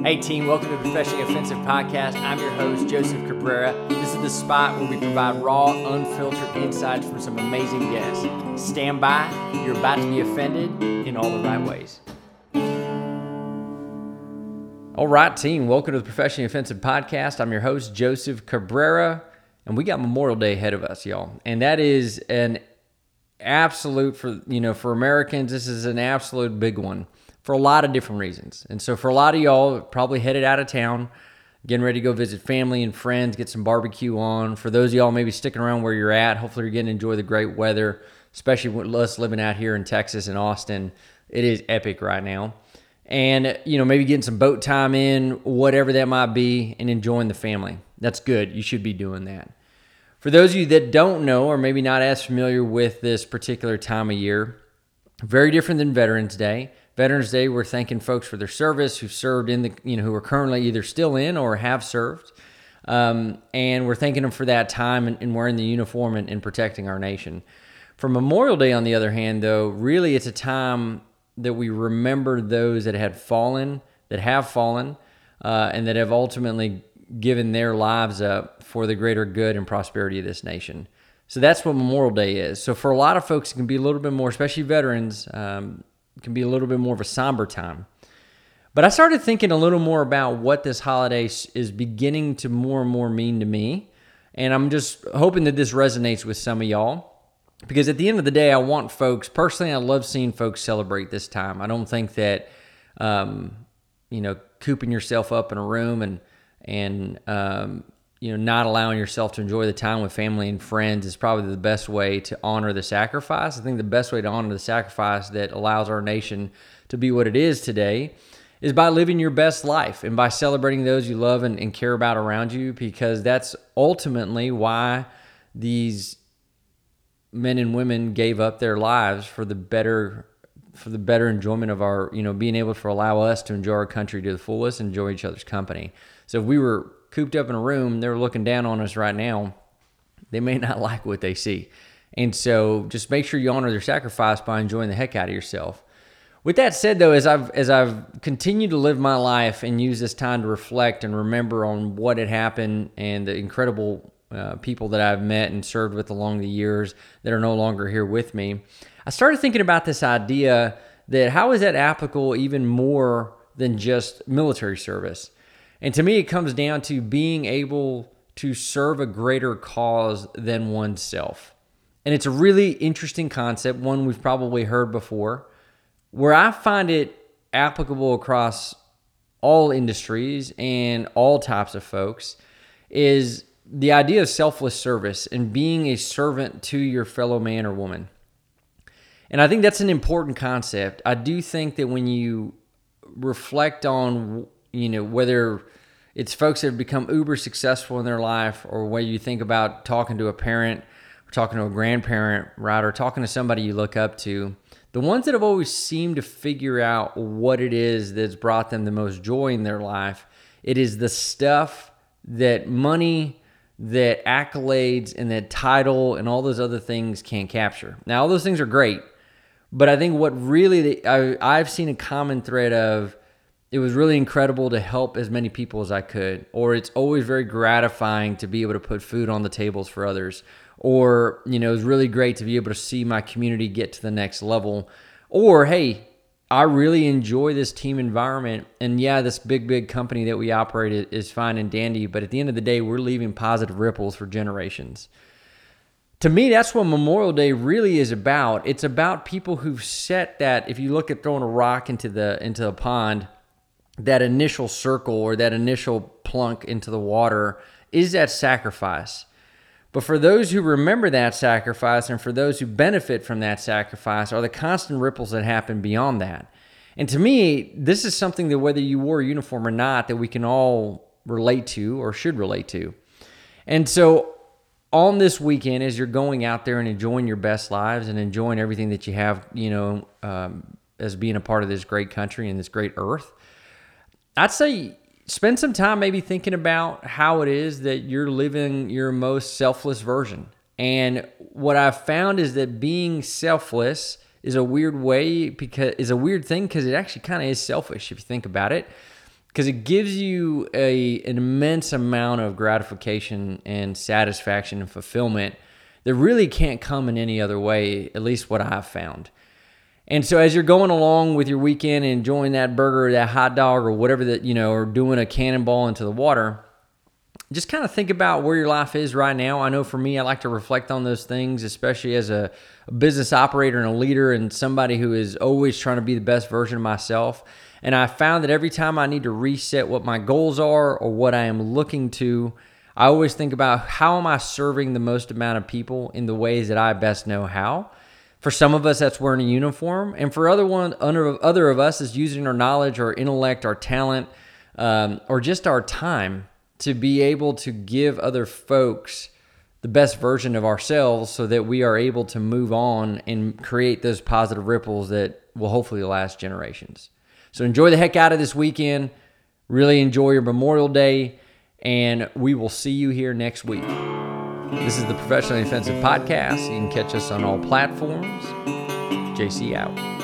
Hey team, welcome to the Professionally Offensive Podcast. I'm your host, Joseph Cabrera. This is the spot where we provide raw, unfiltered insights from some amazing guests. Stand by, you're about to be offended in all the right ways. All right team, welcome to the Professionally Offensive Podcast. I'm your host, Joseph Cabrera, and we got Memorial Day ahead of us, y'all. And that is an absolute, for Americans, this is an absolute big one. For a lot of different reasons. And so for a lot of y'all, probably headed out of town, getting ready to go visit family and friends, get some barbecue on. For those of y'all maybe sticking around where you're at, hopefully you're getting to enjoy the great weather, especially with us living out here in Texas and Austin. It is epic right now. And, maybe getting some boat time in, whatever that might be, and enjoying the family. That's good. You should be doing that. For those of you that don't know or maybe not as familiar with this particular time of year, very different than Veterans Day. Veterans Day, we're thanking folks for their service who served in the, who are currently either still in or have served. And we're thanking them for that time and wearing the uniform and protecting our nation. For Memorial Day, on the other hand, though, really it's a time that we remember those that have fallen, and that have ultimately given their lives up for the greater good and prosperity of this nation. So that's what Memorial Day is. So for a lot of folks, it can be a little bit more, especially veterans, can be a little bit more of a somber time. But I started thinking a little more about what this holiday is beginning to more and more mean to me. And I'm just hoping that this resonates with some of y'all. Because at the end of the day, I want folks, personally, I love seeing folks celebrate this time. I don't think that, cooping yourself up in a room and not allowing yourself to enjoy the time with family and friends is probably the best way to honor the sacrifice. I think the best way to honor the sacrifice that allows our nation to be what it is today is by living your best life and by celebrating those you love and care about around you, because that's ultimately why these men and women gave up their lives for the better enjoyment of our, being able to allow us to enjoy our country to the fullest, enjoy each other's company. So if we were cooped up in a room, they're looking down on us right now, they may not like what they see. And so just make sure you honor their sacrifice by enjoying the heck out of yourself. With that said, though, as I've continued to live my life and use this time to reflect and remember on what had happened and the incredible people that I've met and served with along the years that are no longer here with me, I started thinking about this idea that how is that applicable even more than just military service? And to me, it comes down to being able to serve a greater cause than oneself. And it's a really interesting concept, one we've probably heard before, where I find it applicable across all industries and all types of folks, is the idea of selfless service and being a servant to your fellow man or woman. And I think that's an important concept. I do think that when you reflect on whether it's folks that have become uber successful in their life, or whether you think about talking to a parent or talking to a grandparent, right, or talking to somebody you look up to, the ones that have always seemed to figure out what it is that's brought them the most joy in their life, it is the stuff that money, that accolades, and that title, and all those other things can't capture. Now, all those things are great, but I think what really I've seen a common thread of, it was really incredible to help as many people as I could, or it's always very gratifying to be able to put food on the tables for others, or, it was really great to be able to see my community get to the next level, or, hey, I really enjoy this team environment, and yeah, this big company that we operate is fine and dandy, but at the end of the day, we're leaving positive ripples for generations. To me, that's what Memorial Day really is about. It's about people who've set that, if you look at throwing a rock into a pond, that initial circle or that initial plunk into the water is that sacrifice. But for those who remember that sacrifice and for those who benefit from that sacrifice are the constant ripples that happen beyond that. And to me, this is something that whether you wore a uniform or not, that we can all relate to or should relate to. And so on this weekend, as you're going out there and enjoying your best lives and enjoying everything that you have, as being a part of this great country and this great earth, I'd say spend some time maybe thinking about how it is that you're living your most selfless version. And what I've found is that being selfless is a weird way, because is a weird thing, because it actually kind of is selfish if you think about it, because it gives you an immense amount of gratification and satisfaction and fulfillment that really can't come in any other way, at least what I've found. And so as you're going along with your weekend and enjoying that burger or that hot dog or whatever that, you know, or doing a cannonball into the water, just kind of think about where your life is right now. I know for me, I like to reflect on those things, especially as a business operator and a leader and somebody who is always trying to be the best version of myself. And I found that every time I need to reset what my goals are or what I am looking to, I always think about how am I serving the most amount of people in the ways that I best know how. For some of us, that's wearing a uniform. And for other of us, is using our knowledge, our intellect, our talent, or just our time to be able to give other folks the best version of ourselves so that we are able to move on and create those positive ripples that will hopefully last generations. So enjoy the heck out of this weekend. Really enjoy your Memorial Day. And we will see you here next week. This is the Professionally Offensive Podcast. You can catch us on all platforms. JC out.